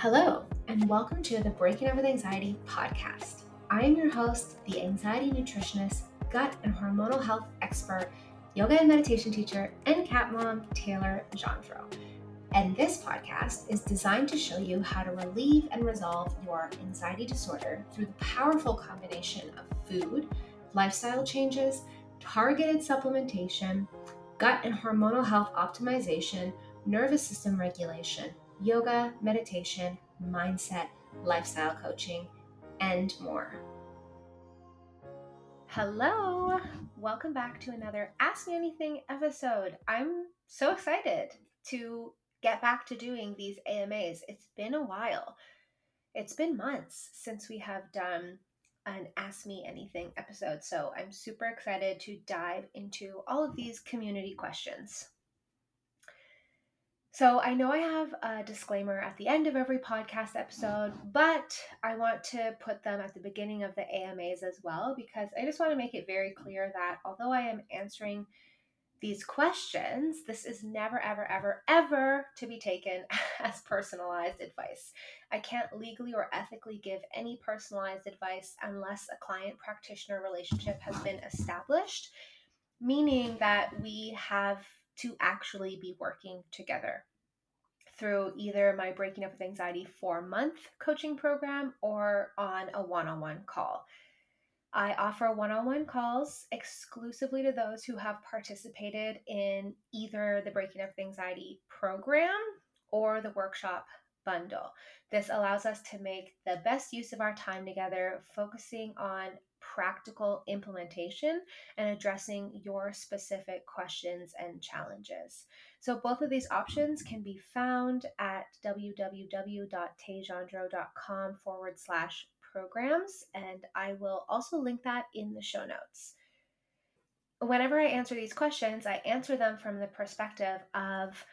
Hello, and welcome to the Breaking Up With Anxiety podcast. I am your host, the anxiety nutritionist, gut and hormonal health expert, yoga and meditation teacher, and cat mom, Taylor Gendron. And this podcast is designed to show you how to relieve and resolve your anxiety disorder through the powerful combination of food, lifestyle changes, targeted supplementation, gut and hormonal health optimization, nervous system regulation, yoga, meditation, mindset, lifestyle coaching, and more. Hello, welcome back to another Ask Me Anything episode. I'm so excited to get back to doing these AMAs. It's been a while. It's been months since we have done an Ask Me Anything episode, so I'm super excited to dive into all of these community questions. So I know I have a disclaimer at the end of every podcast episode, but I want to put them at the beginning of the AMAs as well, because I just want to make it very clear that although I am answering these questions, this is never, ever, ever, ever to be taken as personalized advice. I can't legally or ethically give any personalized advice unless a client-practitioner relationship has been established, meaning that we have to actually be working together through either my Breaking Up With Anxiety 4-month coaching program or on a one-on-one call. I offer one-on-one calls exclusively to those who have participated in either the Breaking Up With Anxiety program or the workshop bundle. This allows us to make the best use of our time together, focusing on practical implementation and addressing your specific questions and challenges. So both of these options can be found at www.taylorgendron.com/programs, and I will also link that in the show notes. Whenever I answer these questions, I answer them from the perspective of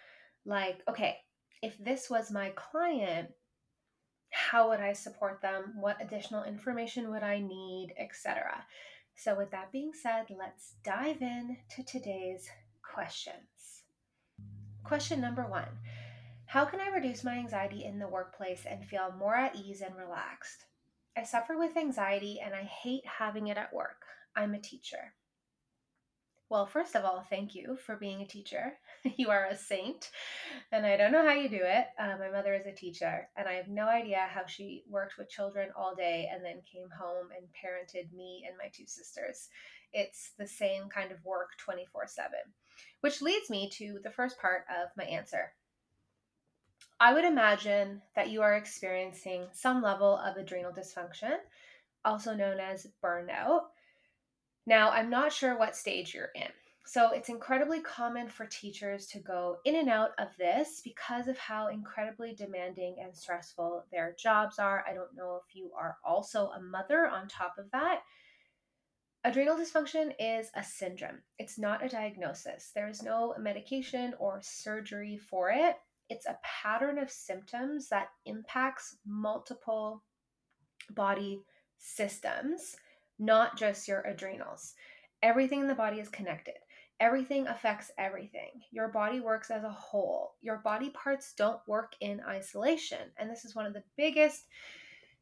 like, okay, if this was my client, how would I support them? What additional information would I need, etc.? So with that being said, let's dive in to today's questions. Question number 1, how can I reduce my anxiety in the workplace and feel more at ease and relaxed? I suffer with anxiety and I hate having it at work. I'm a teacher. Well, first of all, thank you for being a teacher. You are a saint, and I don't know how you do it. My mother is a teacher, and I have no idea how she worked with children all day and then came home and parented me and my 2 sisters. It's the same kind of work 24/7, which leads me to the first part of my answer. I would imagine that you are experiencing some level of adrenal dysfunction, also known as burnout. Now, I'm not sure what stage you're in. So it's incredibly common for teachers to go in and out of this because of how incredibly demanding and stressful their jobs are. I don't know if you are also a mother on top of that. Adrenal dysfunction is a syndrome. It's not a diagnosis. There is no medication or surgery for it. It's a pattern of symptoms that impacts multiple body systems, not just your adrenals. Everything in the body is connected. Everything affects everything. Your body works as a whole. Your body parts don't work in isolation. And this is one of the biggest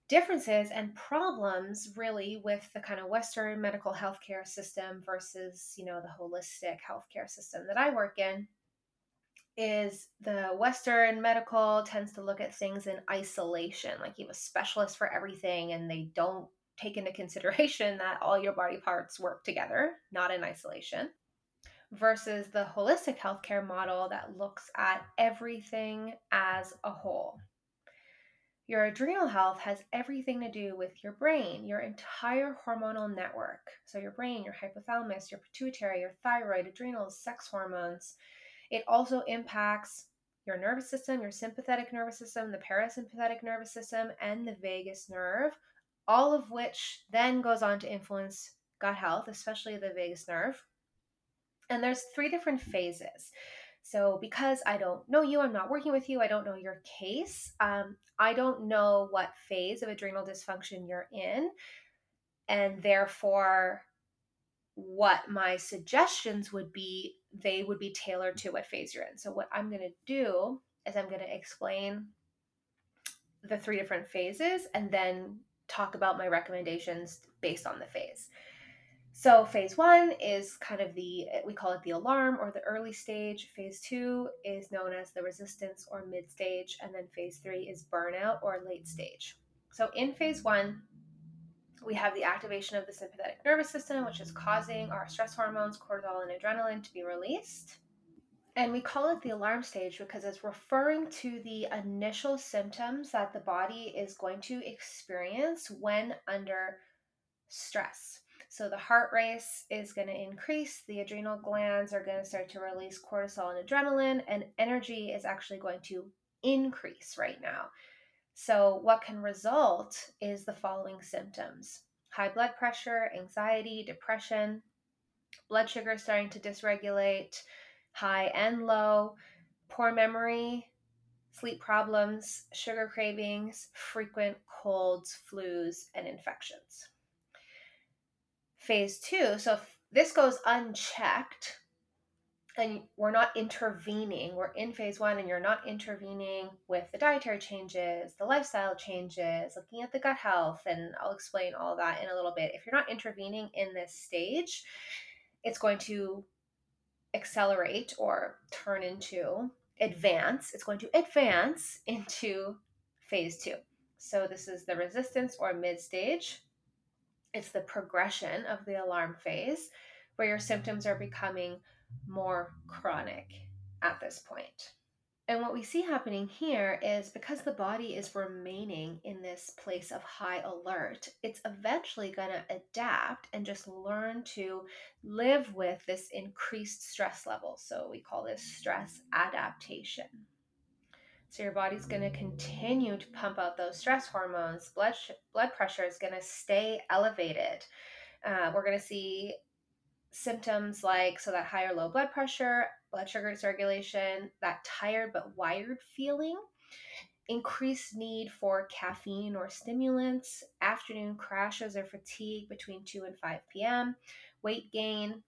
differences and problems really with the kind of Western medical healthcare system versus, the holistic healthcare system that I work in, is the Western medical tends to look at things in isolation. Like you have a specialist for everything and they don't take into consideration that all your body parts work together, not in isolation, versus the holistic healthcare model that looks at everything as a whole. Your adrenal health has everything to do with your brain, your entire hormonal network. So your brain, your hypothalamus, your pituitary, your thyroid, adrenals, sex hormones. It also impacts your nervous system, your sympathetic nervous system, the parasympathetic nervous system, and the vagus nerve, all of which then goes on to influence gut health, especially the vagus nerve. And there's 3 different phases. So because I don't know you, I'm not working with you, I don't know your case, I don't know what phase of adrenal dysfunction you're in, and therefore what my suggestions would be, they would be tailored to what phase you're in. So what I'm going to do is I'm going to explain the three different phases and then talk about my recommendations based on the phase. So phase one is kind of we call it the alarm or the early stage. Phase two is known as the resistance or mid stage. And then phase three is burnout or late stage. So in phase one, we have the activation of the sympathetic nervous system, which is causing our stress hormones, cortisol and adrenaline, to be released. And we call it the alarm stage because it's referring to the initial symptoms that the body is going to experience when under stress. So the heart race is going to increase, the adrenal glands are going to start to release cortisol and adrenaline, and energy is actually going to increase right now. So what can result is the following symptoms: high blood pressure, anxiety, depression, blood sugar starting to dysregulate, high and low, poor memory, sleep problems, sugar cravings, frequent colds, flus, and infections. Phase two, so if this goes unchecked and we're not intervening, we're in phase one and you're not intervening with the dietary changes, the lifestyle changes, looking at the gut health, and I'll explain all that in a little bit. If you're not intervening in this stage, it's going to accelerate or turn into advance. It's going to advance into phase two. So this is the resistance or mid stage. It's the progression of the alarm phase where your symptoms are becoming more chronic at this point. And what we see happening here is because the body is remaining in this place of high alert, it's eventually going to adapt and just learn to live with this increased stress level. So we call this stress adaptation. So your body's going to continue to pump out those stress hormones. Blood pressure is going to stay elevated. We're going to see symptoms like, so that high or low blood pressure, blood sugar dysregulation, that tired but wired feeling, increased need for caffeine or stimulants, afternoon crashes or fatigue between 2 and 5 p.m., weight gain,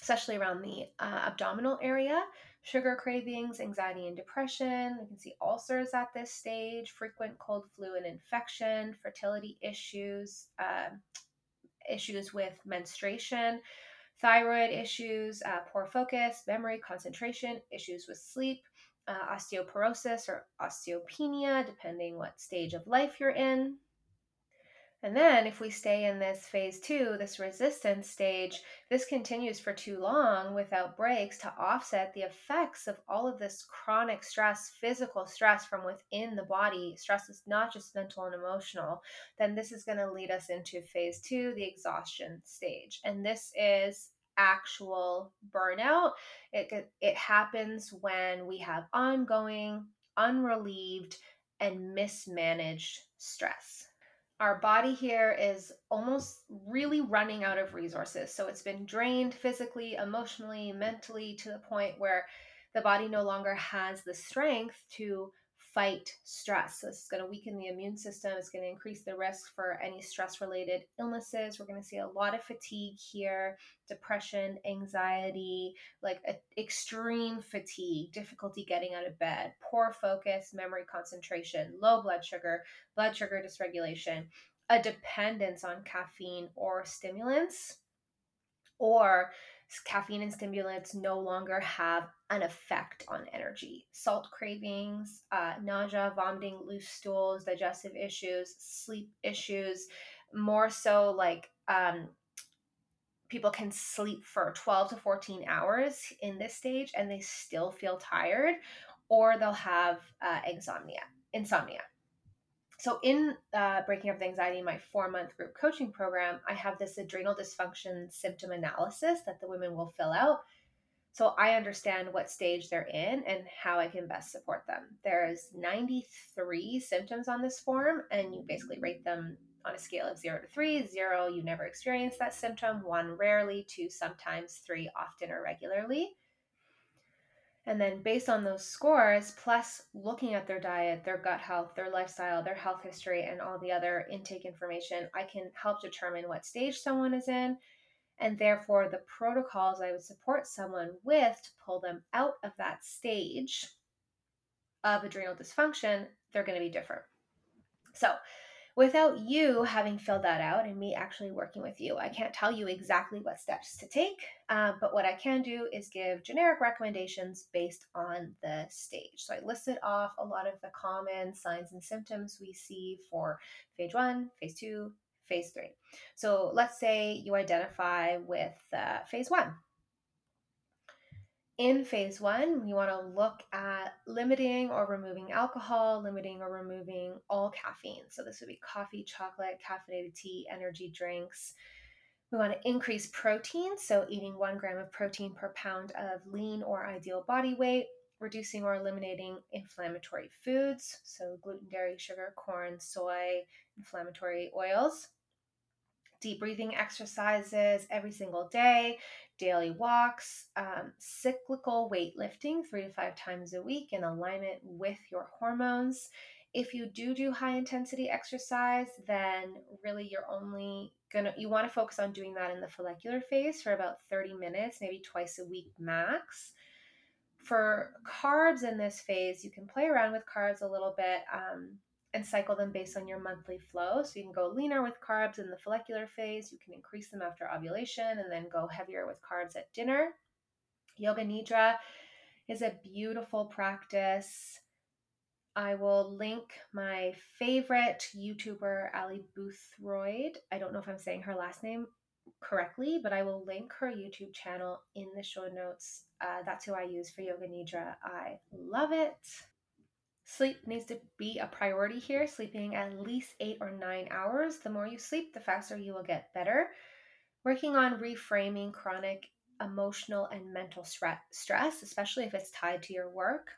especially around the abdominal area, sugar cravings, anxiety and depression. We can see ulcers at this stage, frequent cold, flu and infection, fertility issues, issues with menstruation, thyroid issues, poor focus, memory, concentration, issues with sleep, osteoporosis or osteopenia, depending what stage of life you're in. And then if we stay in this phase two, this resistance stage, this continues for too long without breaks to offset the effects of all of this chronic stress, physical stress from within the body. Stress is not just mental and emotional. Then this is going to lead us into phase two, the exhaustion stage. And this is actual burnout. It happens when we have ongoing, unrelieved, and mismanaged stress. Our body here is almost really running out of resources. So it's been drained physically, emotionally, mentally, to the point where the body no longer has the strength to fight stress. So this is going to weaken the immune system. It's going to increase the risk for any stress-related illnesses. We're going to see a lot of fatigue here, depression, anxiety, like extreme fatigue, difficulty getting out of bed, poor focus, memory, concentration, low blood sugar dysregulation, a dependence on caffeine or stimulants, or caffeine and stimulants no longer have an effect on energy. Salt cravings, nausea, vomiting, loose stools, digestive issues, sleep issues. More so like people can sleep for 12 to 14 hours in this stage and they still feel tired, or they'll have insomnia. So in Breaking Up With Anxiety, my 4-month group coaching program, I have this adrenal dysfunction symptom analysis that the women will fill out. So I understand what stage they're in and how I can best support them. There's 93 symptoms on this form, and you basically rate them on a scale of 0 to 3. 0, you never experience that symptom. 1, rarely. 2, sometimes. 3, often or regularly. And then based on those scores, plus looking at their diet, their gut health, their lifestyle, their health history, and all the other intake information, I can help determine what stage someone is in, and therefore the protocols I would support someone with to pull them out of that stage of adrenal dysfunction, they're going to be different. So without you having filled that out and me actually working with you, I can't tell you exactly what steps to take, but what I can do is give generic recommendations based on the stage. So I listed off a lot of the common signs and symptoms we see for phase one, phase two, phase three. So let's say you identify with phase one. In phase one, you want to look at limiting or removing alcohol, limiting or removing all caffeine. So this would be coffee, chocolate, caffeinated tea, energy drinks. We want to increase protein, so eating 1 gram of protein per pound of lean or ideal body weight, reducing or eliminating inflammatory foods, so gluten, dairy, sugar, corn, soy, inflammatory oils. Deep breathing exercises every single day, daily walks, cyclical weightlifting 3 to 5 times a week in alignment with your hormones. If you do high intensity exercise, then really you want to focus on doing that in the follicular phase for about 30 minutes, maybe twice a week max. For carbs in this phase, you can play around with carbs a little bit, and cycle them based on your monthly flow. So you can go leaner with carbs in the follicular phase. You can increase them after ovulation and then go heavier with carbs at dinner. Yoga Nidra is a beautiful practice. I will link my favorite YouTuber, Ally Boothroyd. I don't know if I'm saying her last name correctly, but I will link her YouTube channel in the show notes. That's who I use for Yoga Nidra. I love it. Sleep needs to be a priority here, sleeping at least 8 or 9 hours. The more you sleep, the faster you will get better. Working on reframing chronic emotional and mental stress, especially if it's tied to your work.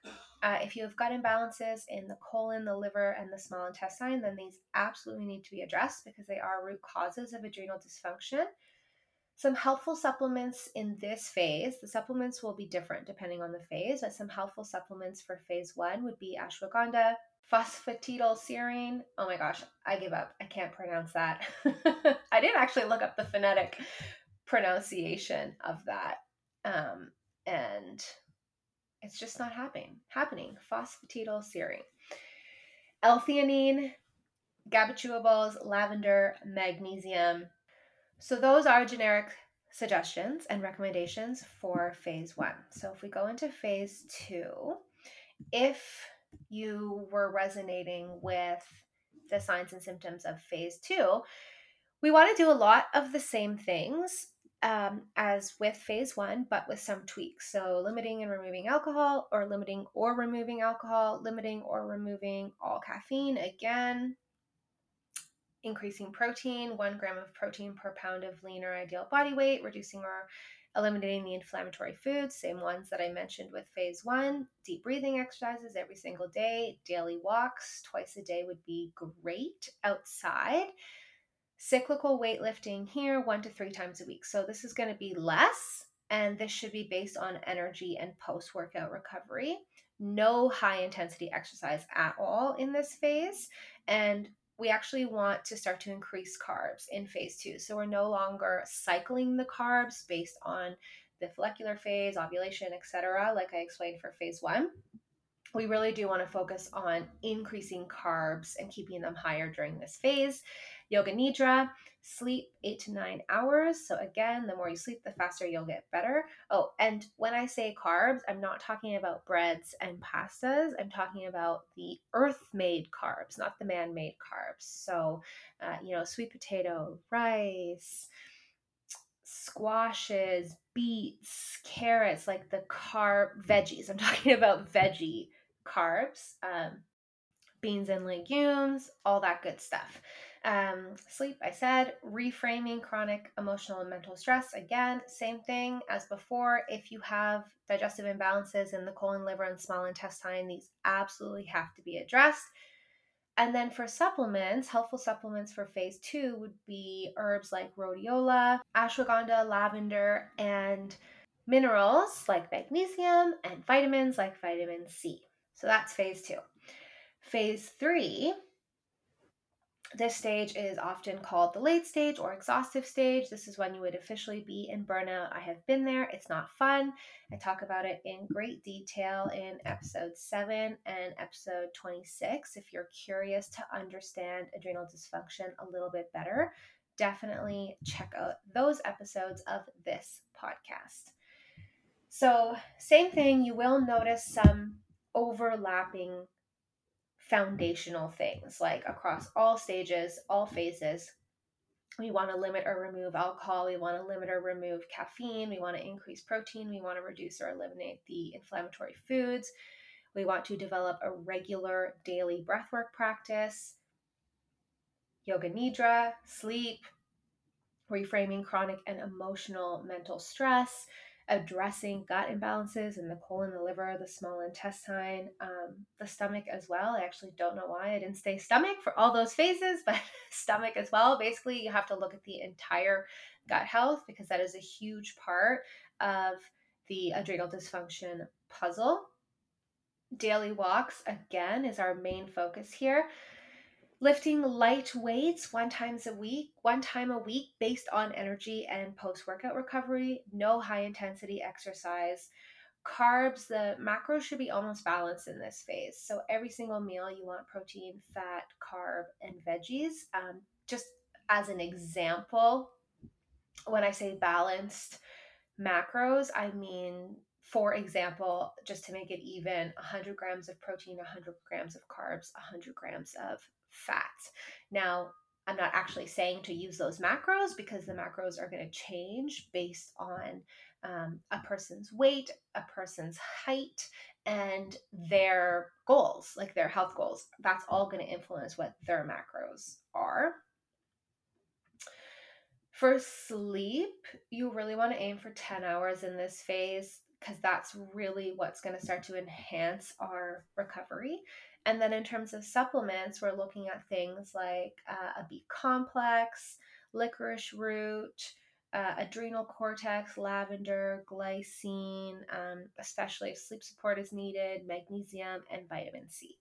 If you have gut imbalances in the colon, the liver, and the small intestine, then these absolutely need to be addressed because they are root causes of adrenal dysfunction. Some helpful supplements in this phase, the supplements will be different depending on the phase, but some helpful supplements for phase one would be ashwagandha, phosphatidylserine. Oh my gosh, I give up. I can't pronounce that. I didn't actually look up the phonetic pronunciation of that. And it's just not happening. Phosphatidylserine. L-theanine, gabatuables, lavender, magnesium. So those are generic suggestions and recommendations for phase one. So if we go into phase two, if you were resonating with the signs and symptoms of phase two, we want to do a lot of the same things as with phase one, but with some tweaks. So limiting and removing alcohol, or limiting or removing alcohol, limiting or removing all caffeine again, increasing protein, 1 gram of protein per pound of lean or ideal body weight, reducing or eliminating the inflammatory foods, same ones that I mentioned with phase one, deep breathing exercises every single day, daily walks twice a day would be great outside, cyclical weightlifting here 1 to 3 times a week. So this is going to be less, and this should be based on energy and post-workout recovery. No high intensity exercise at all in this phase, and we actually want to start to increase carbs in phase two. So we're no longer cycling the carbs based on the follicular phase, ovulation, etc., like I explained for phase one. We really do want to focus on increasing carbs and keeping them higher during this phase. Yoga Nidra, sleep 8 to 9 hours. So again, the more you sleep, the faster you'll get better. Oh, and when I say carbs, I'm not talking about breads and pastas. I'm talking about the earth-made carbs, not the man-made carbs. So, sweet potato, rice, squashes, beets, carrots, like the veggies. I'm talking about veggie carbs, beans and legumes, all that good stuff. Sleep, I said, reframing chronic emotional and mental stress. Again, same thing as before. If you have digestive imbalances in the colon, liver, and small intestine, these absolutely have to be addressed. And then for supplements, helpful supplements for phase two would be herbs like rhodiola, ashwagandha, lavender, and minerals like magnesium and vitamins like vitamin C. So that's phase two. Phase three This stage is often called the late stage or exhaustive stage. This is when you would officially be in burnout. I have been there. It's not fun. I talk about it in great detail in episode 7 and episode 26. If you're curious to understand adrenal dysfunction a little bit better, definitely check out those episodes of this podcast. So, same thing, you will notice some overlapping foundational things, like across all stages, all phases. We want to limit or remove alcohol. We want to limit or remove caffeine. We want to increase protein. We want to reduce or eliminate the inflammatory foods. We want to develop a regular daily breathwork practice, yoga nidra, sleep, reframing chronic and emotional mental stress, addressing gut imbalances in the colon, the liver, the small intestine, the stomach as well. I actually don't know why I didn't say stomach for all those phases, but stomach as well. Basically, you have to look at the entire gut health because that is a huge part of the adrenal dysfunction puzzle. Daily walks, again, is our main focus here. Lifting light weights one time a week based on energy and post-workout recovery, no high-intensity exercise. Carbs, the macros should be almost balanced in this phase. So every single meal you want protein, fat, carb, and veggies. Just as an example, when I say balanced macros, I mean, for example, just to make it even, 100 grams of protein, 100 grams of carbs, 100 grams of fats. Now, I'm not actually saying to use those macros because the macros are going to change based on a person's weight, a person's height, and their goals, like their health goals. That's all going to influence what their macros are. For sleep, you really want to aim for 10 hours in this phase because that's really what's going to start to enhance our recovery. And then in terms of supplements, we're looking at things like a B complex, licorice root, adrenal cortex, lavender, glycine, especially if sleep support is needed, magnesium, and vitamin C.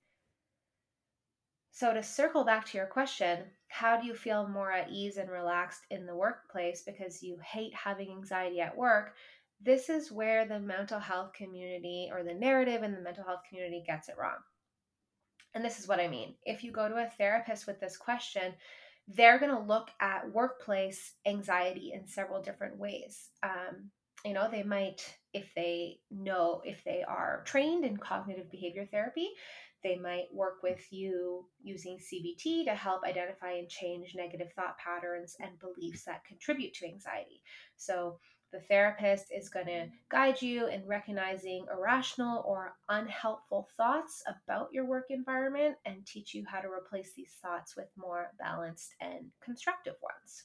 So to circle back to your question, how do you feel more at ease and relaxed in the workplace because you hate having anxiety at work? This is where the mental health community or the narrative in the mental health community gets it wrong. And this is what I mean. If you go to a therapist with this question, they're going to look at workplace anxiety in several different ways. They might, if they are trained in cognitive behavior therapy, they might work with you using CBT to help identify and change negative thought patterns and beliefs that contribute to anxiety. So the therapist is going to guide you in recognizing irrational or unhelpful thoughts about your work environment and teach you how to replace these thoughts with more balanced and constructive ones.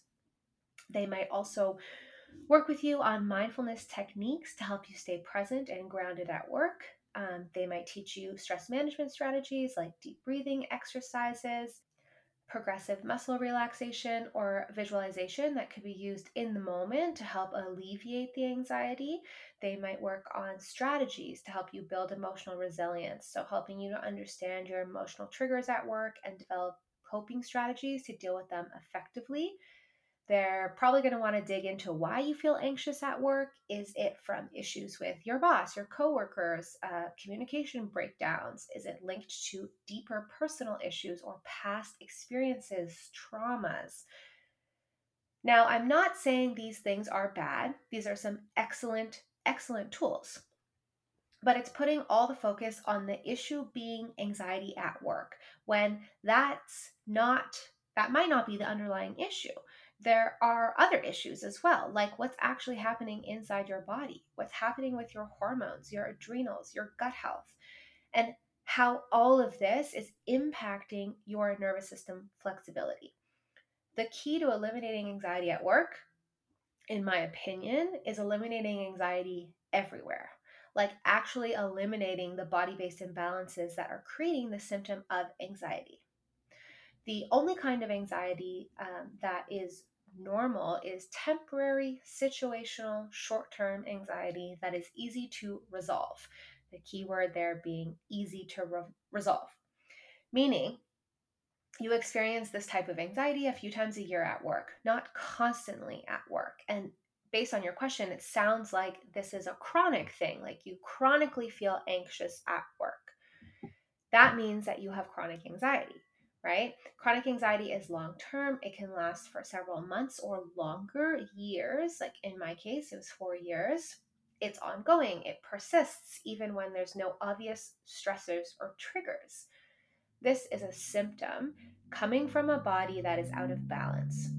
They might also work with you on mindfulness techniques to help you stay present and grounded at work. They might teach you stress management strategies like deep breathing exercises, progressive muscle relaxation or visualization that could be used in the moment to help alleviate the anxiety. They might work on strategies to help you build emotional resilience, so helping you to understand your emotional triggers at work and develop coping strategies to deal with them effectively. They're probably going to want to dig into why you feel anxious at work. Is it from issues with your boss, your coworkers, communication breakdowns? Is it linked to deeper personal issues or past experiences, traumas? Now, I'm not saying these things are bad. These are some excellent, excellent tools. But it's putting all the focus on the issue being anxiety at work when that might not be the underlying issue. There are other issues as well, like what's actually happening inside your body, what's happening with your hormones, your adrenals, your gut health, and how all of this is impacting your nervous system flexibility. The key to eliminating anxiety at work, in my opinion, is eliminating anxiety everywhere, like actually eliminating the body-based imbalances that are creating the symptom of anxiety. The only kind of anxiety that is normal is temporary, situational, short-term anxiety that is easy to resolve. The key word there being easy to resolve, meaning you experience this type of anxiety a few times a year at work, not constantly at work. And based on your question, it sounds like this is a chronic thing, like you chronically feel anxious at work. That means that you have chronic anxiety, right? Chronic anxiety is long-term. It can last for several months or longer, years. Like in my case, it was 4 years. It's ongoing. It persists even when there's no obvious stressors or triggers. This is a symptom coming from a body that is out of balance.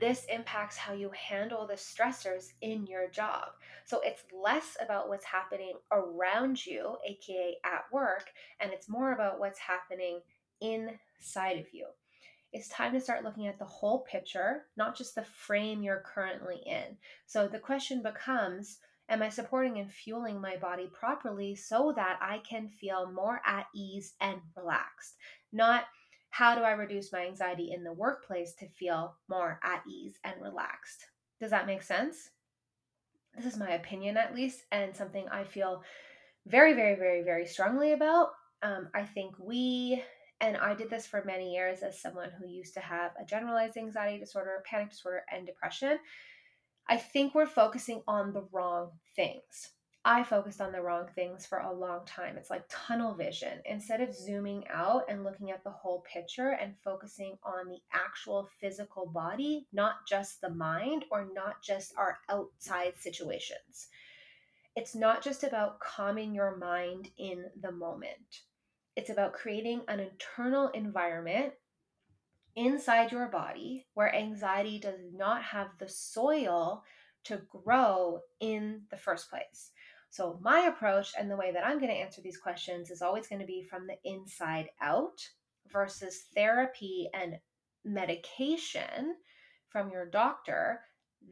This impacts how you handle the stressors in your job. So it's less about what's happening around you, aka at work, and it's more about what's happening inside of you. It's time to start looking at the whole picture, not just the frame you're currently in. So the question becomes, am I supporting and fueling my body properly so that I can feel more at ease and relaxed? Not how do I reduce my anxiety in the workplace to feel more at ease and relaxed? Does that make sense? This is my opinion, at least, and something I feel very, very, very, very strongly about. I think and I did this for many years as someone who used to have a generalized anxiety disorder, panic disorder, and depression. I think we're focusing on the wrong things. I focused on the wrong things for a long time. It's like tunnel vision. Instead of zooming out and looking at the whole picture and focusing on the actual physical body, not just the mind or not just our outside situations. It's not just about calming your mind in the moment. It's about creating an internal environment inside your body where anxiety does not have the soil to grow in the first place. So my approach and the way that I'm going to answer these questions is always going to be from the inside out versus therapy and medication from your doctor.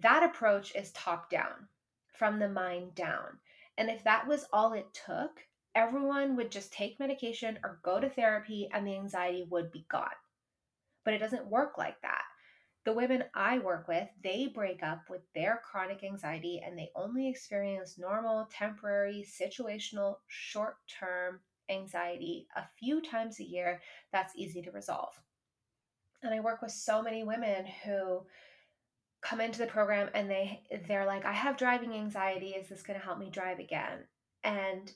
That approach is top down, from the mind down. And if that was all it took, everyone would just take medication or go to therapy and the anxiety would be gone. But it doesn't work like that. The women I work with, they break up with their chronic anxiety and they only experience normal, temporary, situational, short-term anxiety a few times a year. That's easy to resolve. And I work with so many women who come into the program and they're like, I have driving anxiety. Is this going to help me drive again? And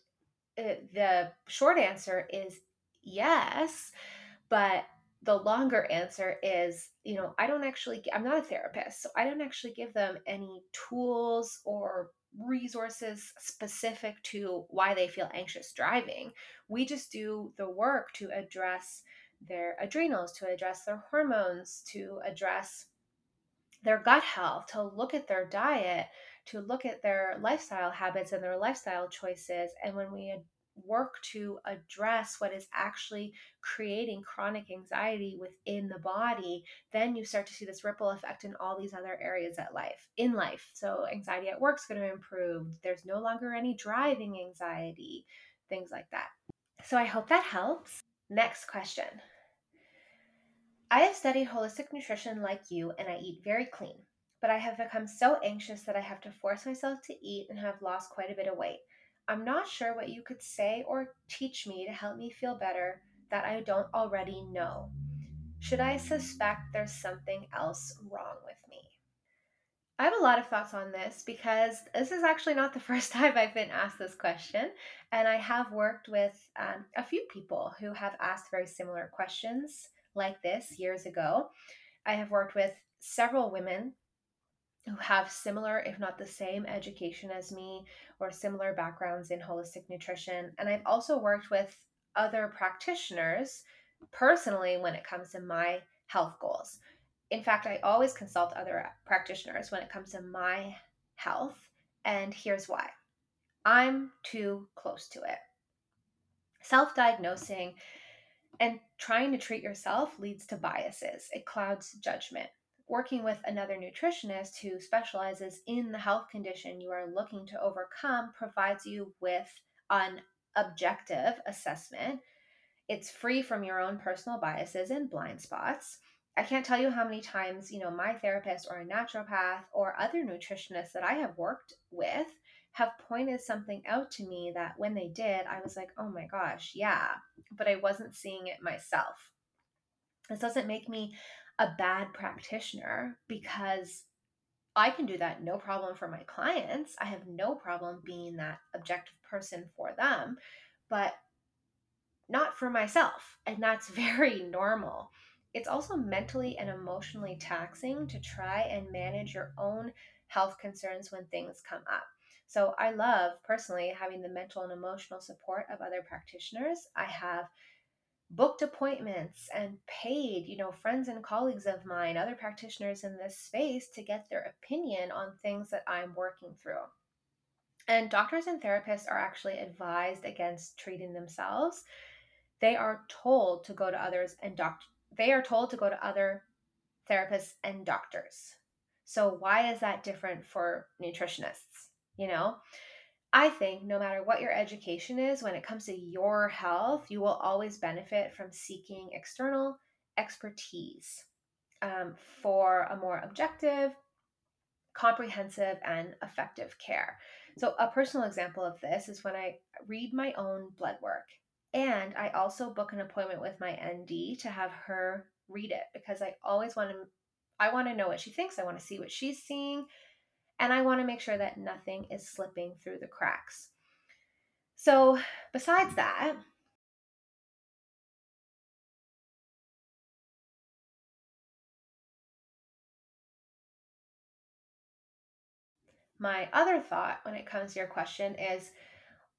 the short answer is yes, but the longer answer is, I'm not a therapist, so I don't actually give them any tools or resources specific to why they feel anxious driving. We just do the work to address their adrenals, to address their hormones, to address their gut health, to look at their diet, to look at their lifestyle habits and their lifestyle choices. And when we work to address what is actually creating chronic anxiety within the body, then you start to see this ripple effect in all these other areas in life. So anxiety at work is going to improve. There's no longer any driving anxiety, things like that. So I hope that helps. Next question. I have studied holistic nutrition like you, and I eat very clean, but I have become so anxious that I have to force myself to eat and have lost quite a bit of weight. I'm not sure what you could say or teach me to help me feel better that I don't already know. Should I suspect there's something else wrong with me? I have a lot of thoughts on this because this is actually not the first time I've been asked this question, and I have worked with a few people who have asked very similar questions like this years ago. I have worked with several women who have similar, if not the same, education as me or similar backgrounds in holistic nutrition. And I've also worked with other practitioners personally when it comes to my health goals. In fact, I always consult other practitioners when it comes to my health. And here's why. I'm too close to it. Self-diagnosing and trying to treat yourself leads to biases. It clouds judgment. Working with another nutritionist who specializes in the health condition you are looking to overcome provides you with an objective assessment. It's free from your own personal biases and blind spots. I can't tell you how many times, my therapist or a naturopath or other nutritionists that I have worked with have pointed something out to me that when they did, I was like, oh my gosh, yeah, but I wasn't seeing it myself. This doesn't make me a bad practitioner, because I can do that no problem for my clients. I have no problem being that objective person for them, but not for myself. And that's very normal. It's also mentally and emotionally taxing to try and manage your own health concerns when things come up. So I love personally having the mental and emotional support of other practitioners. I have booked appointments and paid, friends and colleagues of mine, other practitioners in this space, to get their opinion on things that I'm working through. And doctors and therapists are actually advised against treating themselves. They are told to go to others and they are told to go to other therapists and doctors. So why is that different for nutritionists? I think no matter what your education is, when it comes to your health, you will always benefit from seeking external expertise for a more objective, comprehensive, and effective care. So a personal example of this is when I read my own blood work, and I also book an appointment with my ND to have her read it, because I always want to know what she thinks. I want to see what she's seeing. And I want to make sure that nothing is slipping through the cracks. So besides that, my other thought when it comes to your question is,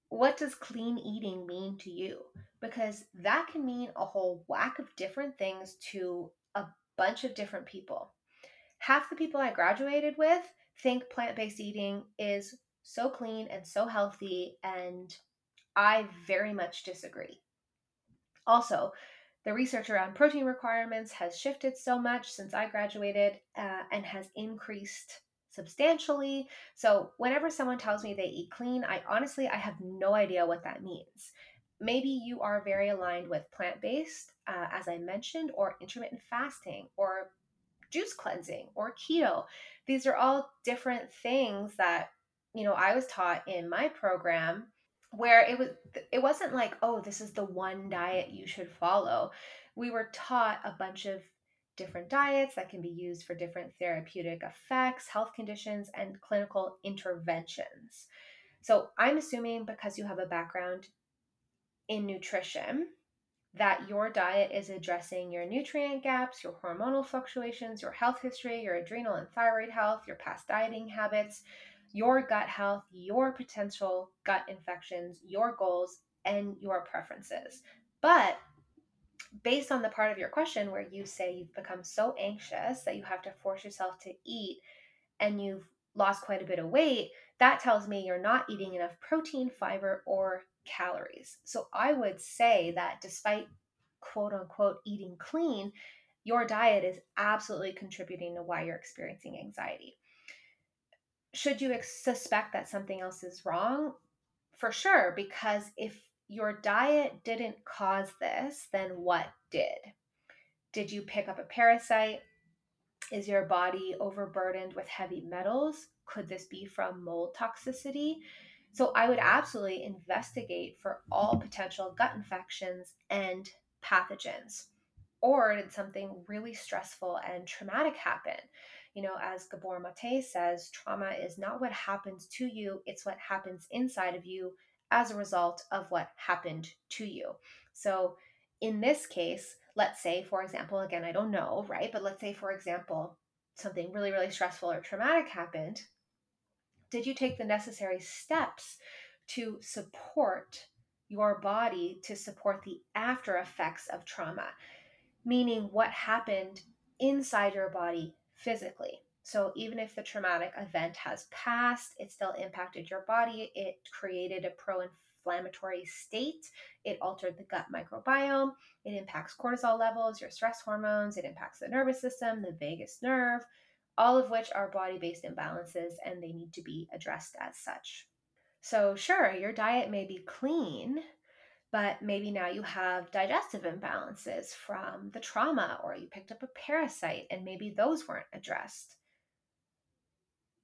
what does clean eating mean to you? Because that can mean a whole whack of different things to a bunch of different people. Half the people I graduated with think plant-based eating is so clean and so healthy, and I very much disagree. Also, the research around protein requirements has shifted so much since I graduated and has increased substantially. So whenever someone tells me they eat clean, I have no idea what that means. Maybe you are very aligned with plant-based, as I mentioned, or intermittent fasting, or juice cleansing, or keto. These are all different things that, I was taught in my program, where it wasn't like, oh, this is the one diet you should follow. We were taught a bunch of different diets that can be used for different therapeutic effects, health conditions, and clinical interventions. So I'm assuming, because you have a background in nutrition, that your diet is addressing your nutrient gaps, your hormonal fluctuations, your health history, your adrenal and thyroid health, your past dieting habits, your gut health, your potential gut infections, your goals, and your preferences. But based on the part of your question where you say you've become so anxious that you have to force yourself to eat, and you've lost quite a bit of weight, that tells me you're not eating enough protein, fiber, or calories. So I would say that despite quote unquote eating clean, your diet is absolutely contributing to why you're experiencing anxiety. Should you suspect that something else is wrong? For sure, because if your diet didn't cause this, then what did? Did you pick up a parasite? Is your body overburdened with heavy metals? Could this be from mold toxicity? So I would absolutely investigate for all potential gut infections and pathogens. Or did something really stressful and traumatic happen? As Gabor Maté says, trauma is not what happens to you, it's what happens inside of you as a result of what happened to you. So in this case, let's say, for example, again, I don't know, right? But let's say, for example, something really, really stressful or traumatic happened. Did you take the necessary steps to support your body to support the after effects of trauma? Meaning, what happened inside your body physically. So even if the traumatic event has passed, it still impacted your body. It created a pro-inflammatory state. It altered the gut microbiome. It impacts cortisol levels, your stress hormones. It impacts the nervous system, the vagus nerve, all of which are body-based imbalances, and they need to be addressed as such. So sure, your diet may be clean, but maybe now you have digestive imbalances from the trauma, or you picked up a parasite, and maybe those weren't addressed.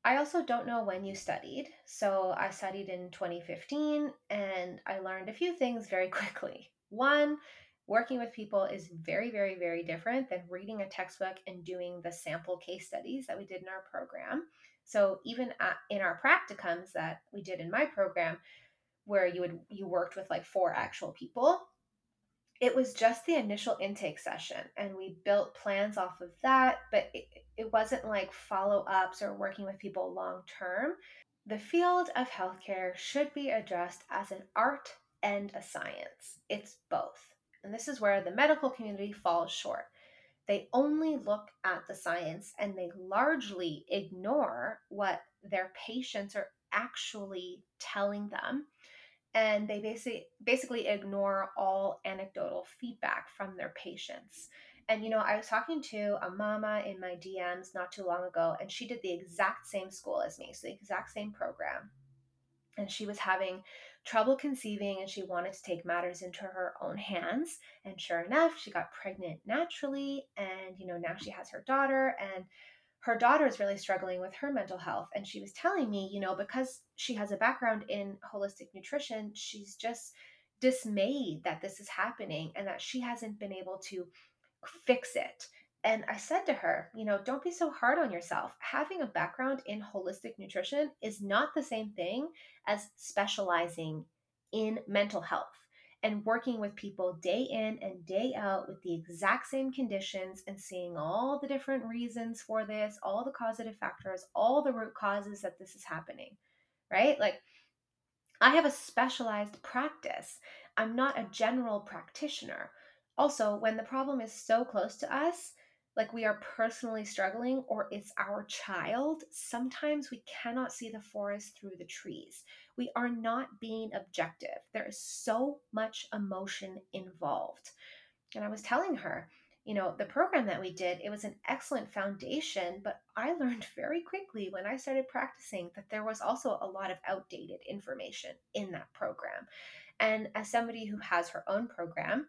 I also don't know when you studied. So I studied in 2015, and I learned a few things very quickly. One, working with people is very, very, very different than reading a textbook and doing the sample case studies that we did in our program. So even in our practicums that we did in my program, where you worked with like 4 actual people, it was just the initial intake session, and we built plans off of that, but it wasn't like follow-ups or working with people long-term. The field of healthcare should be addressed as an art and a science. It's both. And this is where the medical community falls short. They only look at the science and they largely ignore what their patients are actually telling them. And they basically ignore all anecdotal feedback from their patients. And, you know, I was talking to a mama in my DMs not too long ago, and she did the exact same school as me, so the exact same program. And she was having trouble conceiving, and she wanted to take matters into her own hands. And sure enough, she got pregnant naturally. And, you know, now she has her daughter, and her daughter is really struggling with her mental health. And she was telling me, you know, because she has a background in holistic nutrition, she's just dismayed that this is happening and that she hasn't been able to fix it. And I said to her, you know, don't be so hard on yourself. Having a background in holistic nutrition is not the same thing as specializing in mental health and working with people day in and day out with the exact same conditions and seeing all the different reasons for this, all the causative factors, all the root causes that this is happening, right? Like, I have a specialized practice. I'm not a general practitioner. Also, when the problem is so close to us, like we are personally struggling or it's our child, sometimes we cannot see the forest through the trees. We are not being objective. There is so much emotion involved. And I was telling her, you know, the program that we did, it was an excellent foundation, but I learned very quickly when I started practicing that there was also a lot of outdated information in that program. And as somebody who has her own program,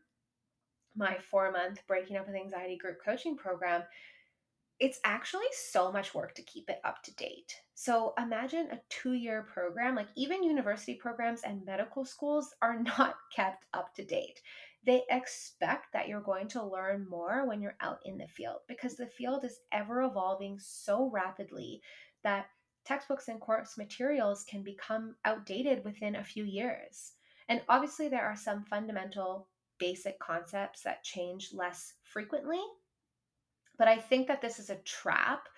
my 4-month Breaking Up With Anxiety group coaching program, it's actually so much work to keep it up to date. So imagine a 2-year program, like even university programs and medical schools are not kept up to date. They expect that you're going to learn more when you're out in the field because the field is ever evolving so rapidly that textbooks and course materials can become outdated within a few years. And obviously there are some fundamental basic concepts that change less frequently. But I think that this is a trap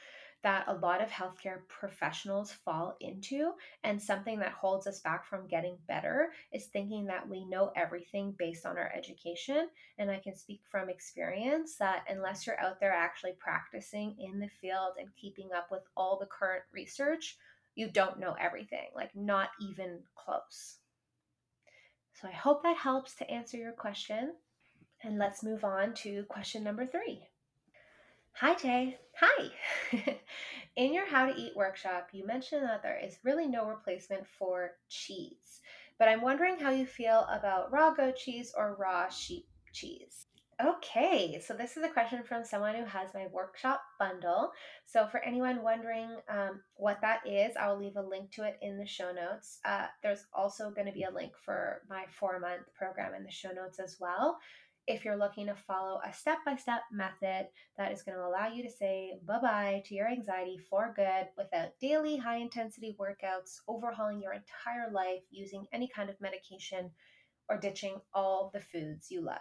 that a lot of healthcare professionals fall into, and something that holds us back from getting better is thinking that we know everything based on our education. And I can speak from experience that unless you're out there actually practicing in the field and keeping up with all the current research, you don't know everything, like not even close. So I hope that helps to answer your question. And let's move on to question number 3. Hi, Tay. Hi. In your How to Eat workshop, you mentioned that there is really no replacement for cheese, but I'm wondering how you feel about raw goat cheese or raw sheep cheese. Okay, so this is a question from someone who has my workshop bundle. So for anyone wondering what that is, I'll leave a link to it in the show notes. There's also going to be a link for my 4-month program in the show notes as well. If you're looking to follow a step-by-step method that is going to allow you to say bye-bye to your anxiety for good without daily high-intensity workouts, overhauling your entire life, using any kind of medication, or ditching all the foods you love.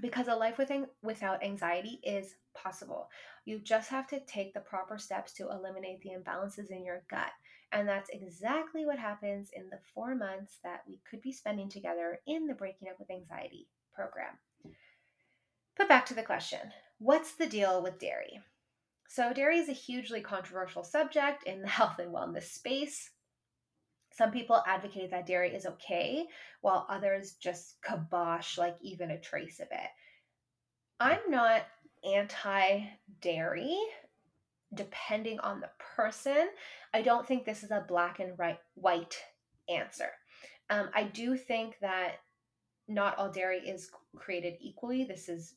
Because a life without anxiety is possible. You just have to take the proper steps to eliminate the imbalances in your gut. And that's exactly what happens in the 4 months that we could be spending together in the Breaking Up With Anxiety program. But back to the question, what's the deal with dairy? So dairy is a hugely controversial subject in the health and wellness space. Some people advocate that dairy is okay, while others just kibosh like even a trace of it. I'm not anti-dairy, depending on the person. I don't think this is a black and white answer. I do think that not all dairy is created equally. This is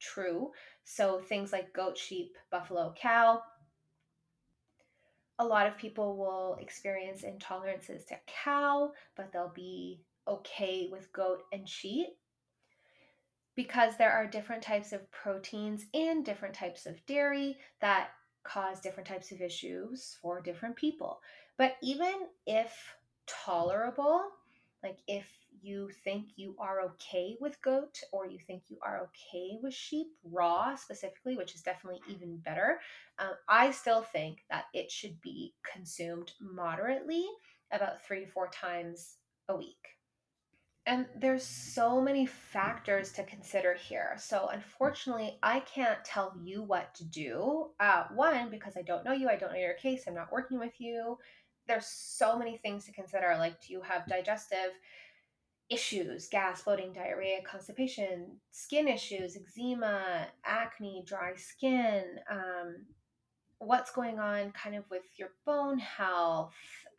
true. So things like goat, sheep, buffalo, cow, a lot of people will experience intolerances to cow, but they'll be okay with goat and sheep. because there are different types of proteins and different types of dairy that cause different types of issues for different people. But even if tolerable, like if you think you are okay with goat or you think you are okay with sheep, raw specifically, which is definitely even better, I still think that it should be consumed moderately about 3 to 4 times a week. And there's so many factors to consider here. So unfortunately, I can't tell you what to do. One, because I don't know you, I don't know your case, I'm not working with you. There's so many things to consider. Like, do you have digestive issues, gas, bloating, diarrhea, constipation, skin issues, eczema, acne, dry skin? What's going on kind of with your bone health?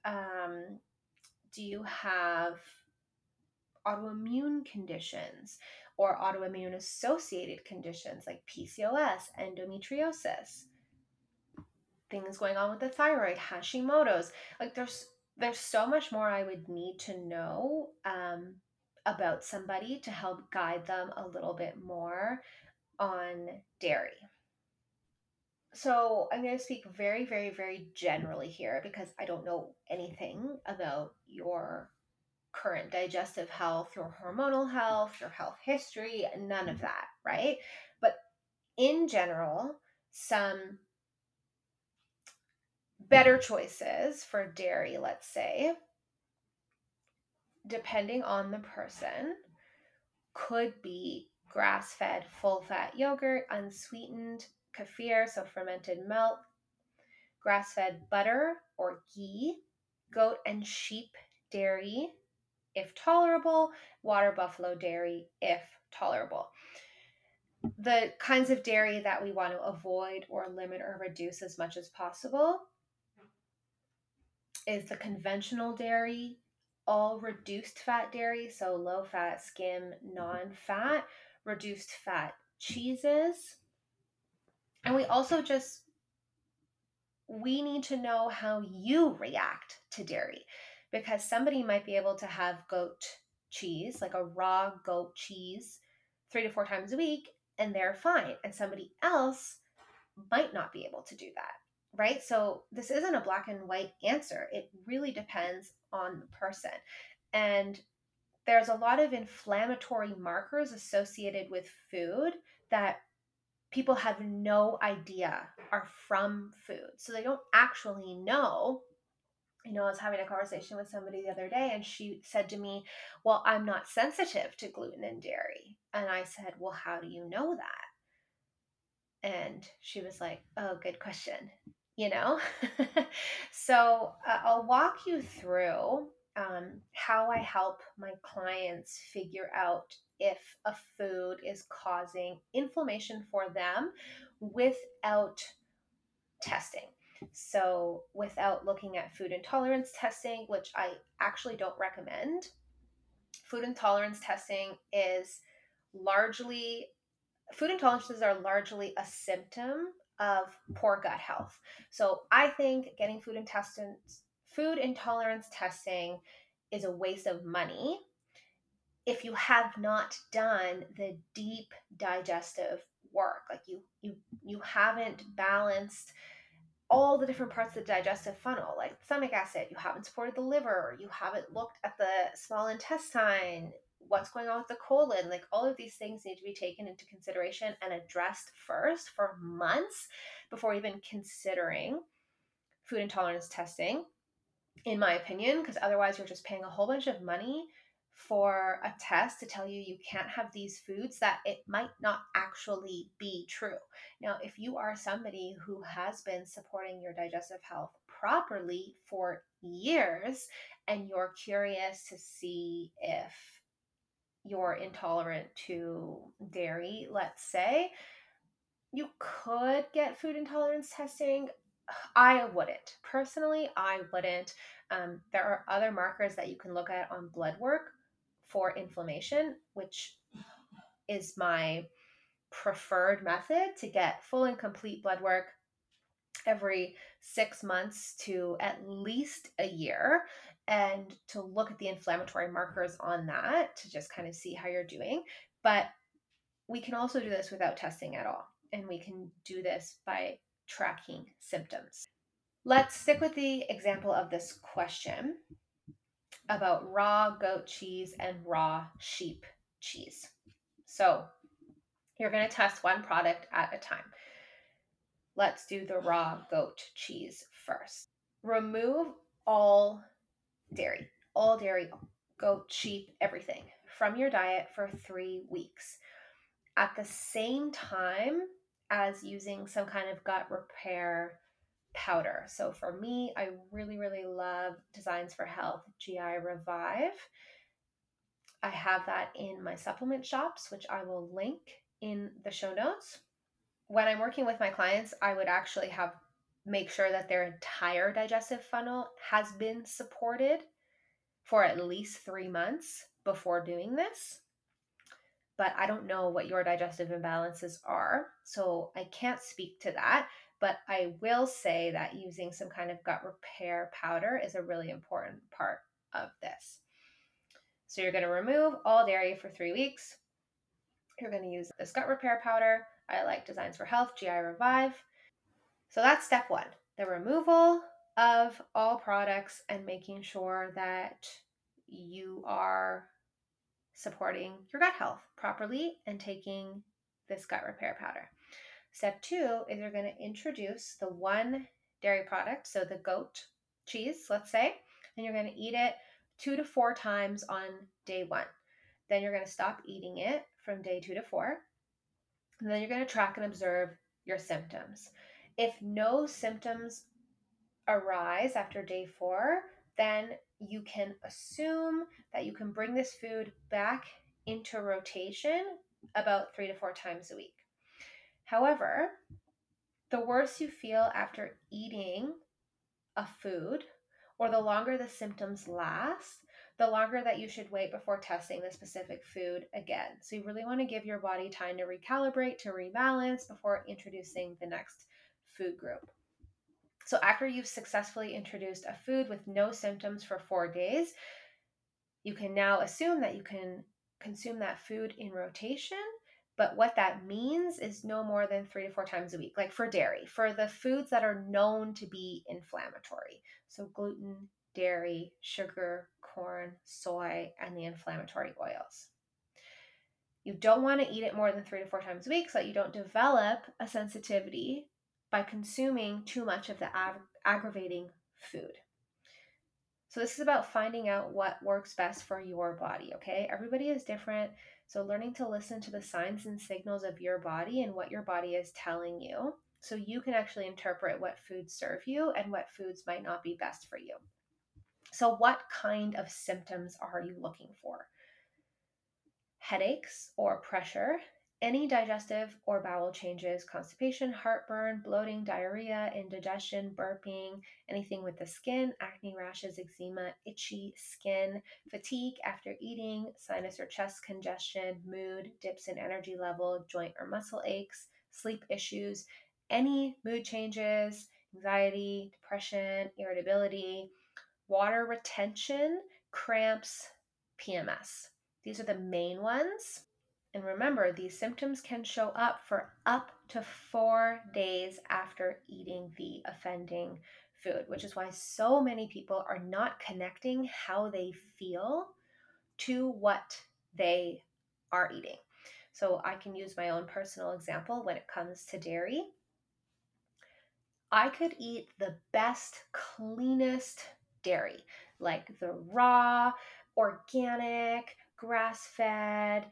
Do you have autoimmune conditions or autoimmune associated conditions like PCOS, endometriosis, things going on with the thyroid, Hashimoto's? Like there's so much more I would need to know about somebody to help guide them a little bit more on dairy. So I'm going to speak very, very, very generally here because I don't know anything about your current digestive health, your hormonal health, your health history, none of that, right? But in general, some better choices for dairy, let's say, depending on the person, could be grass-fed, full-fat yogurt, unsweetened, kefir, so fermented milk, grass-fed butter or ghee, goat and sheep dairy, if tolerable, water buffalo dairy, if tolerable. The kinds of dairy that we want to avoid or limit or reduce as much as possible is the conventional dairy, all reduced fat dairy, so low fat, skim, non-fat, reduced fat cheeses. And we also we need to know how you react to dairy, because somebody might be able to have goat cheese, like a raw goat cheese, 3 to 4 times a week, and they're fine. And somebody else might not be able to do that, right? So this isn't a black and white answer. It really depends on the person. And there's a lot of inflammatory markers associated with food that people have no idea are from food. So they don't actually know. You know, I was having a conversation with somebody the other day and she said to me, well, I'm not sensitive to gluten and dairy. And I said, well, how do you know that? And she was like, oh, good question. You know, so I'll walk you through how I help my clients figure out if a food is causing inflammation for them without testing. So without looking at food intolerance testing, which I actually don't recommend. Food intolerance testing is largely, food intolerances are largely a symptom of poor gut health. So I think getting food intolerance testing is a waste of money if you have not done the deep digestive work. Like you haven't balanced all the different parts of the digestive funnel, like stomach acid, you haven't supported the liver, you haven't looked at the small intestine, what's going on with the colon, like all of these things need to be taken into consideration and addressed first for months before even considering food intolerance testing, in my opinion, because otherwise you're just paying a whole bunch of money for a test to tell you you can't have these foods that it might not actually be true. Now, if you are somebody who has been supporting your digestive health properly for years and you're curious to see if you're intolerant to dairy, let's say, you could get food intolerance testing. I wouldn't. Personally, I wouldn't. There are other markers that you can look at on blood work for inflammation, which is my preferred method, to get full and complete blood work every 6 months to at least a year and to look at the inflammatory markers on that to just kind of see how you're doing. But we can also do this without testing at all, and we can do this by tracking symptoms. Let's stick with the example of this question about raw goat cheese and raw sheep cheese. So you're going to test one product at a time. Let's do the raw goat cheese first. Remove all dairy, goat, sheep, everything from your diet for 3 weeks at the same time as using some kind of gut repair powder. So for me, I really, really love Designs for Health, GI Revive. I have that in my supplement shops, which I will link in the show notes. When I'm working with my clients, I would actually make sure that their entire digestive funnel has been supported for at least 3 months before doing this. But I don't know what your digestive imbalances are, so I can't speak to that. But I will say that using some kind of gut repair powder is a really important part of this. So you're going to remove all dairy for 3 weeks. You're going to use this gut repair powder. I like Designs for Health, GI Revive. So that's step one, the removal of all products and making sure that you are supporting your gut health properly and taking this gut repair powder. Step two is you're going to introduce the one dairy product, so the goat cheese, let's say, and you're going to eat it 2 to 4 times on day one. Then you're going to stop eating it from day 2 to 4, and then you're going to track and observe your symptoms. If no symptoms arise after day 4, then you can assume that you can bring this food back into rotation about 3 to 4 times a week. However, the worse you feel after eating a food, or the longer the symptoms last, the longer that you should wait before testing the specific food again. So you really want to give your body time to recalibrate, to rebalance before introducing the next food group. So after you've successfully introduced a food with no symptoms for 4 days, you can now assume that you can consume that food in rotation. But what that means is no more than 3 to 4 times a week, like for dairy, for the foods that are known to be inflammatory. So gluten, dairy, sugar, corn, soy, and the inflammatory oils. You don't want to eat it more than 3 to 4 times a week so that you don't develop a sensitivity by consuming too much of the aggravating food. So this is about finding out what works best for your body, okay? Everybody is different, so learning to listen to the signs and signals of your body and what your body is telling you so you can actually interpret what foods serve you and what foods might not be best for you. So what kind of symptoms are you looking for? Headaches or pressure, any digestive or bowel changes, constipation, heartburn, bloating, diarrhea, indigestion, burping, anything with the skin, acne, rashes, eczema, itchy skin, fatigue after eating, sinus or chest congestion, mood, dips in energy level, joint or muscle aches, sleep issues, any mood changes, anxiety, depression, irritability, water retention, cramps, PMS. These are the main ones. And remember, these symptoms can show up for up to 4 days after eating the offending food, which is why so many people are not connecting how they feel to what they are eating. So I can use my own personal example when it comes to dairy. I could eat the best, cleanest dairy, like the raw, organic, grass-fed,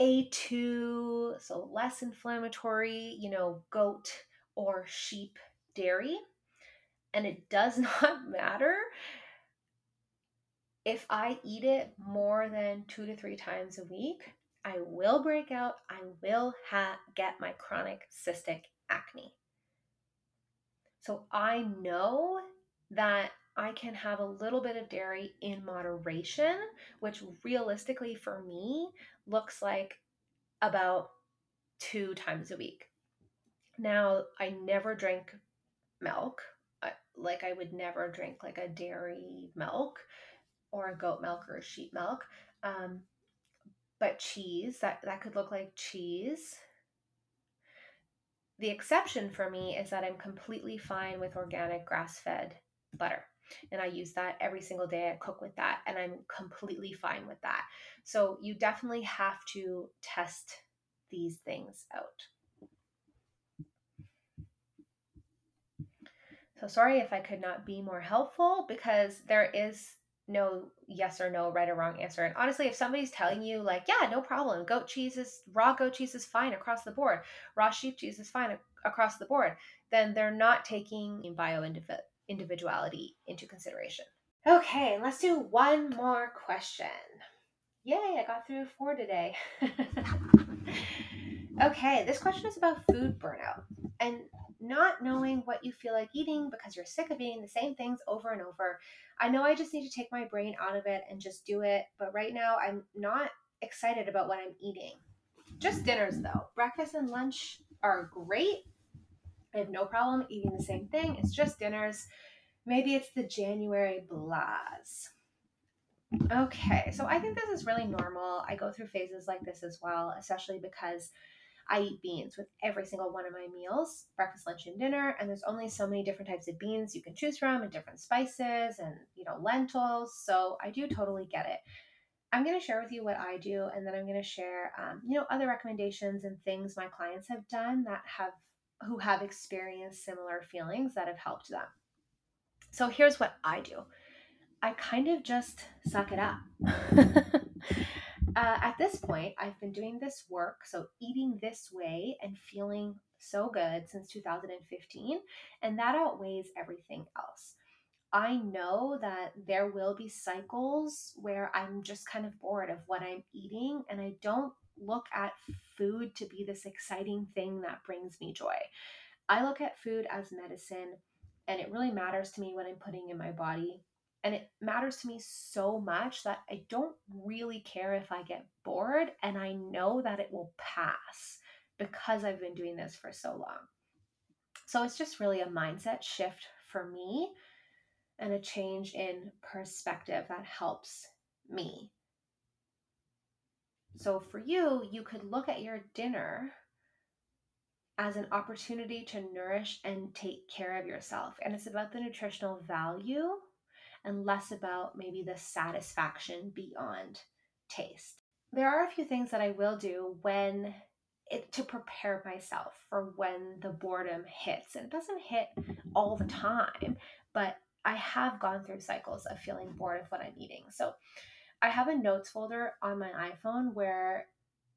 A2, so less inflammatory, goat or sheep dairy. And it does not matter if I eat it more than 2 to 3 times a week, I will break out, I will get my chronic cystic acne. So I know that I can have a little bit of dairy in moderation, which realistically for me looks like about 2 times a week. Now, I never drink milk. I would never drink like a dairy milk or a goat milk or a sheep milk. but cheese, that could look like cheese. The exception for me is that I'm completely fine with organic grass-fed butter. And I use that every single day. I cook with that, and I'm completely fine with that. So you definitely have to test these things out. So sorry if I could not be more helpful, because there is no yes or no, right or wrong answer. And honestly, if somebody's telling you like, yeah, no problem, raw goat cheese is fine across the board, raw sheep cheese is fine across the board, then they're not taking bio-individuality into consideration. Okay, let's do one more question. Yay, I got through 4 today. Okay, this question is about food burnout and not knowing what you feel like eating because you're sick of eating the same things over and over. I know I just need to take my brain out of it and just do it, but right now I'm not excited about what I'm eating. Just dinners though. Breakfast and lunch are great. I have no problem eating the same thing. It's just dinners. Maybe it's the January blahs. Okay, so I think this is really normal. I go through phases like this as well, especially because I eat beans with every single one of my meals, breakfast, lunch, and dinner, and there's only so many different types of beans you can choose from and different spices and, lentils. So I do totally get it. I'm going to share with you what I do, and then I'm going to share, other recommendations and things my clients have done who have experienced similar feelings that have helped them. So here's what I do. I kind of just suck it up. At this point, I've been doing this work, so eating this way and feeling so good since 2015, and that outweighs everything else. I know that there will be cycles where I'm just kind of bored of what I'm eating, and I don't look at food to be this exciting thing that brings me joy. I look at food as medicine, and it really matters to me what I'm putting in my body. And it matters to me so much that I don't really care if I get bored, and I know that it will pass because I've been doing this for so long. So it's just really a mindset shift for me and a change in perspective that helps me. So for you, you could look at your dinner as an opportunity to nourish and take care of yourself. And it's about the nutritional value and less about maybe the satisfaction beyond taste. There are a few things that I will do to prepare myself for when the boredom hits. And it doesn't hit all the time, but I have gone through cycles of feeling bored of what I'm eating. So I have a notes folder on my iPhone where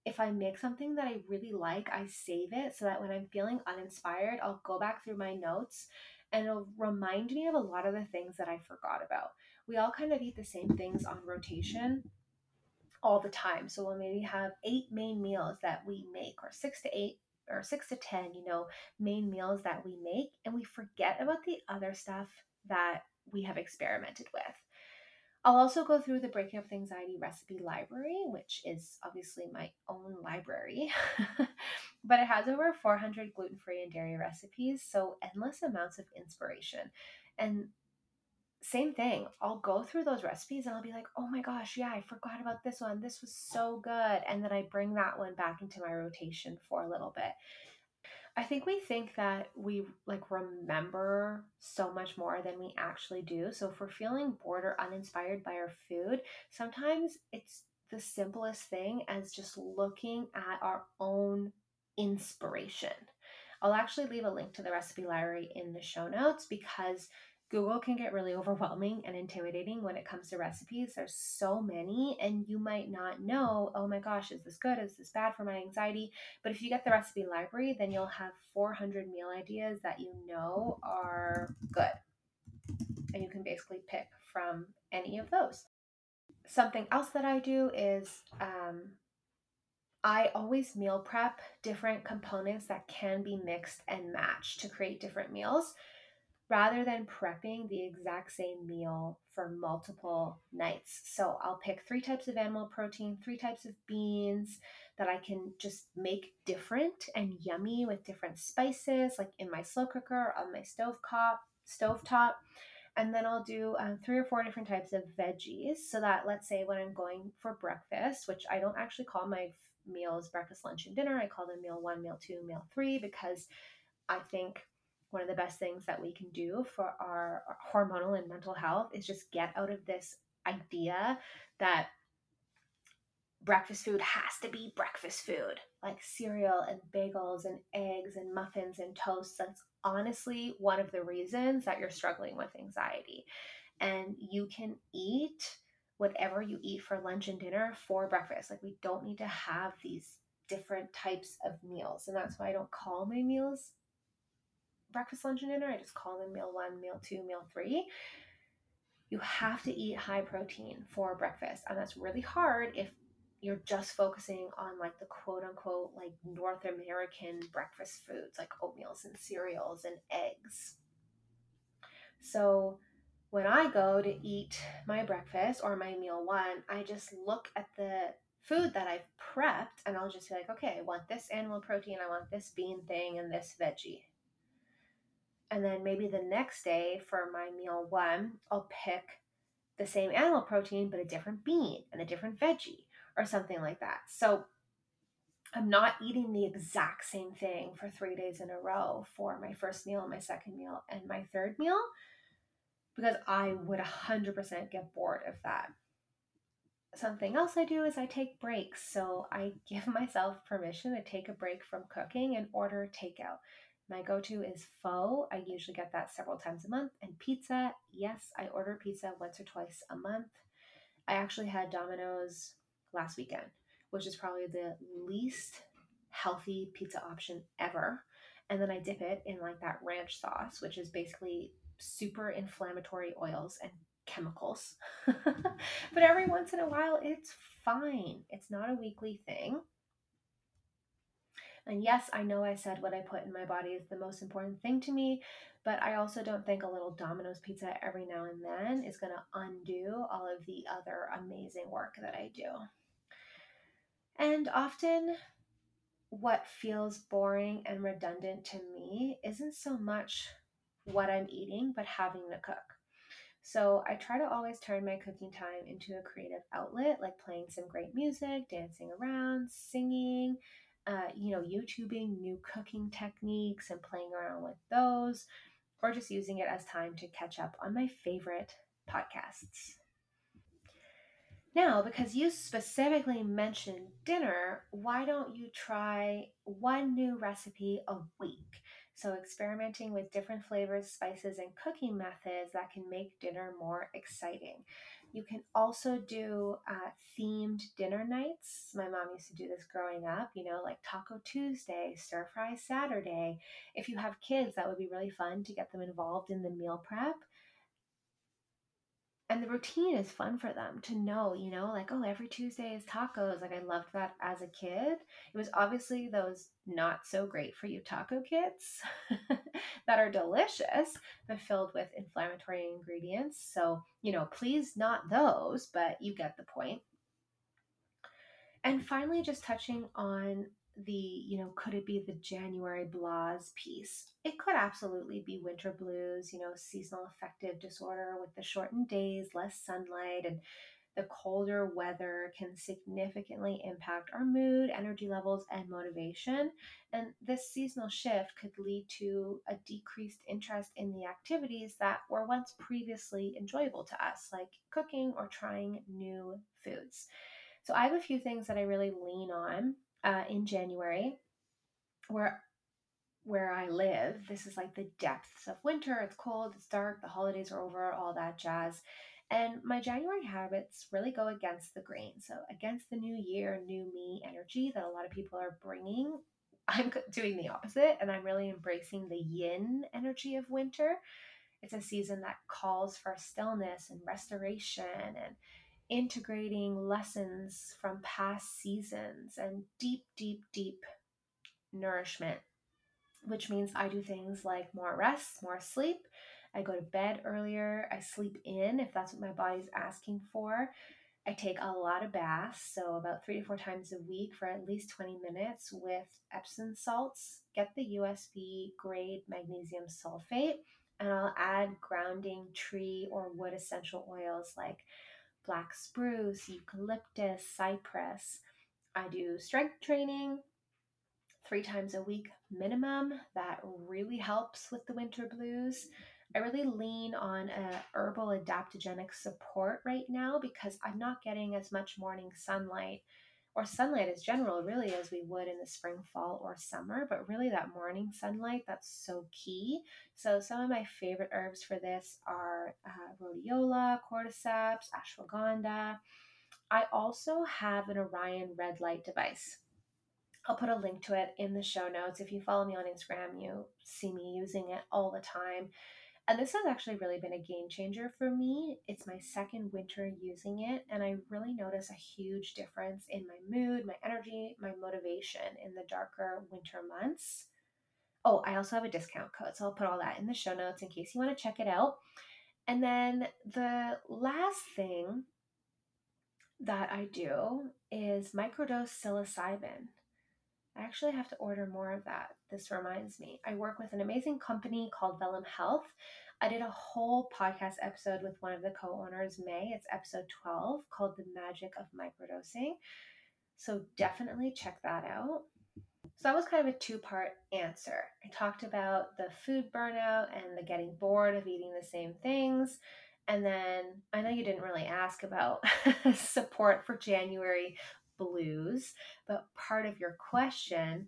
if I make something that I really like, I save it so that when I'm feeling uninspired, I'll go back through my notes and it'll remind me of a lot of the things that I forgot about. We all kind of eat the same things on rotation all the time. So we'll maybe have 8 main meals that we make, or 6 to 8 or 6 to 10, main meals that we make, and we forget about the other stuff that we have experimented with. I'll also go through the Breaking Up With Anxiety recipe library, which is obviously my own library, but it has over 400 gluten-free and dairy recipes, so endless amounts of inspiration. And same thing, I'll go through those recipes and I'll be like, oh my gosh, yeah, I forgot about this one. This was so good. And then I bring that one back into my rotation for a little bit. I think we think that we remember so much more than we actually do. So if we're feeling bored or uninspired by our food, sometimes it's the simplest thing as just looking at our own inspiration. I'll actually leave a link to the recipe library in the show notes because Google can get really overwhelming and intimidating when it comes to recipes. There's so many, and you might not know, oh my gosh, is this good? Is this bad for my anxiety? But if you get the recipe library, then you'll have 400 meal ideas that you know are good. And you can basically pick from any of those. Something else that I do is I always meal prep different components that can be mixed and matched to create different meals, rather than prepping the exact same meal for multiple nights. So I'll pick 3 types of animal protein, 3 types of beans that I can just make different and yummy with different spices, like in my slow cooker, on my stovetop. And then I'll do 3 or 4 different types of veggies. So that, let's say when I'm going for breakfast, which I don't actually call my meals breakfast, lunch, and dinner. I call them meal 1, meal 2, meal 3, because I think one of the best things that we can do for our hormonal and mental health is just get out of this idea that breakfast food has to be breakfast food, like cereal and bagels and eggs and muffins and toasts. That's honestly one of the reasons that you're struggling with anxiety. And you can eat whatever you eat for lunch and dinner for breakfast. Like, we don't need to have these different types of meals. And that's why I don't call my meals breakfast, lunch, and dinner. I just call them meal 1, meal 2, meal 3. You have to eat high protein for breakfast. And that's really hard if you're just focusing on like the quote unquote like North American breakfast foods, like oatmeals and cereals and eggs. So when I go to eat my breakfast or my meal 1, I just look at the food that I've prepped and I'll just be like, okay, I want this animal protein, I want this bean thing and this veggie. And then maybe the next day for my meal 1, I'll pick the same animal protein, but a different bean and a different veggie or something like that. So I'm not eating the exact same thing for 3 days in a row for my first meal, my second meal, and my third meal, because I would 100% get bored of that. Something else I do is I take breaks. So I give myself permission to take a break from cooking and order takeout. My go-to is pho. I usually get that several times a month. And pizza. Yes, I order pizza once or twice a month. I actually had Domino's last weekend, which is probably the least healthy pizza option ever. And then I dip it in like that ranch sauce, which is basically super inflammatory oils and chemicals. But every once in a while, it's fine. It's not a weekly thing. And yes, I know I said what I put in my body is the most important thing to me, but I also don't think a little Domino's pizza every now and then is going to undo all of the other amazing work that I do. And often what feels boring and redundant to me isn't so much what I'm eating, but having to cook. So I try to always turn my cooking time into a creative outlet, like playing some great music, dancing around, singing, YouTubing new cooking techniques and playing around with those, or just using it as time to catch up on my favorite podcasts. Now, because you specifically mentioned dinner, why don't you try 1 new recipe a week? So experimenting with different flavors, spices, and cooking methods that can make dinner more exciting. You can also do themed dinner nights. My mom used to do this growing up, like Taco Tuesday, Stir Fry Saturday. If you have kids, that would be really fun to get them involved in the meal prep. And the routine is fun for them to know, every Tuesday is tacos. Like, I loved that as a kid. It was obviously those not so great for you taco kits that are delicious, but filled with inflammatory ingredients. So, please not those, but you get the point. And finally, just touching on the, could it be the January blahs piece? It could absolutely be winter blues, seasonal affective disorder with the shortened days, less sunlight, and the colder weather can significantly impact our mood, energy levels, and motivation. And this seasonal shift could lead to a decreased interest in the activities that were once previously enjoyable to us, like cooking or trying new foods. So I have a few things that I really lean on. In January, where I live, this is like the depths of winter. It's cold, it's dark, the holidays are over, all that jazz. And my January habits really go against the grain. So against the new year, new me energy that a lot of people are bringing, I'm doing the opposite, and I'm really embracing the yin energy of winter. It's a season that calls for stillness and restoration and integrating lessons from past seasons and deep nourishment, which means I do things like more rest, more sleep. I go to bed earlier. I sleep in if that's what my body's asking for. I take a lot of baths, so about 3 to 4 times a week for at least 20 minutes with Epsom salts. Get the USB grade magnesium sulfate. and I'll add grounding tree or wood essential oils like black spruce, eucalyptus, cypress. I do strength training 3 times a week minimum. That really helps with the winter blues. I really lean on a herbal adaptogenic support right now because I'm not getting as much morning sunlight or sunlight as general really as we would in the spring, fall, or summer, but really that morning sunlight, that's so key. So some of my favorite herbs for this are rhodiola, cordyceps, ashwagandha. I also have an Orion Red Light device. I'll put a link to it in the show notes. If you follow me on Instagram, you see me using it all the time. And this has actually really been a game changer for me. It's my second winter using it, and I really notice a huge difference in my mood, my energy, my motivation in the darker winter months. Oh, I also have a discount code, so I'll put all that in the show notes in case you want to check it out. And then the last thing that I do is microdose psilocybin. I actually have to order more of that. This reminds me. I work with an amazing company called Vellum Health. I did a whole podcast episode with one of the co-owners, May. It's episode 12 called The Magic of Microdosing. So definitely check that out. So that was kind of a two-part answer. I talked about the food burnout and the getting bored of eating the same things. And then I know you didn't really ask about support for January blues, but part of your question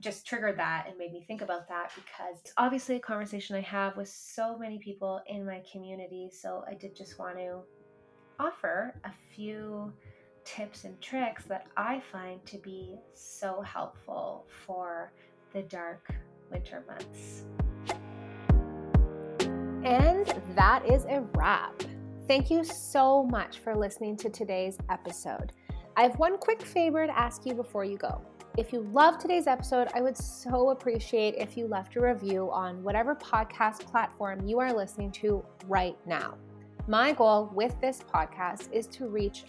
just triggered that and made me think about that because it's obviously a conversation I have with so many people in my community. So I did just want to offer a few tips and tricks that I find to be so helpful for the dark winter months. And that is a wrap. Thank you so much for listening to today's episode. I have one quick favor to ask you before you go. If you loved today's episode, I would so appreciate if you left a review on whatever podcast platform you are listening to right now. My goal with this podcast is to reach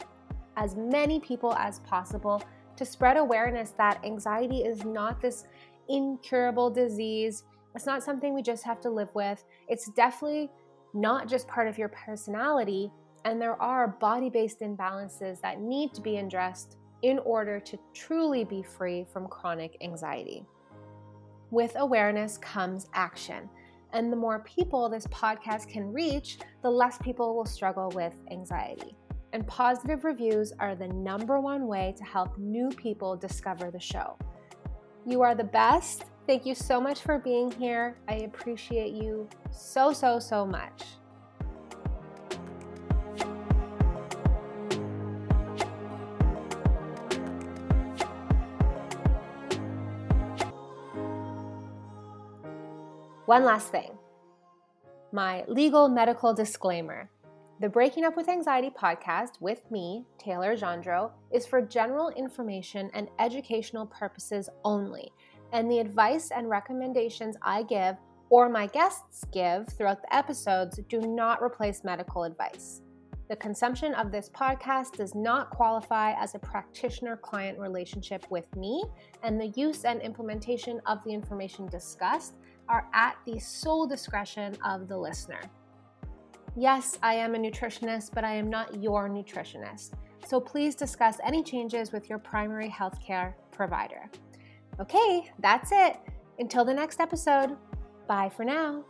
as many people as possible to spread awareness that anxiety is not this incurable disease. It's not something we just have to live with. It's definitely not just part of your personality. And there are body-based imbalances that need to be addressed in order to truly be free from chronic anxiety. With awareness comes action. And the more people this podcast can reach, the less people will struggle with anxiety. And positive reviews are the #1 way to help new people discover the show. You are the best. Thank you so much for being here. I appreciate you so, so, so much. One last thing, my legal medical disclaimer. The Breaking Up With Anxiety podcast with me, Taylor Gendron, is for general information and educational purposes only, and the advice and recommendations I give or my guests give throughout the episodes do not replace medical advice. The consumption of this podcast does not qualify as a practitioner-client relationship with me, and the use and implementation of the information discussed are at the sole discretion of the listener. Yes, I am a nutritionist, but I am not your nutritionist. So please discuss any changes with your primary healthcare provider. Okay, that's it. Until the next episode, bye for now.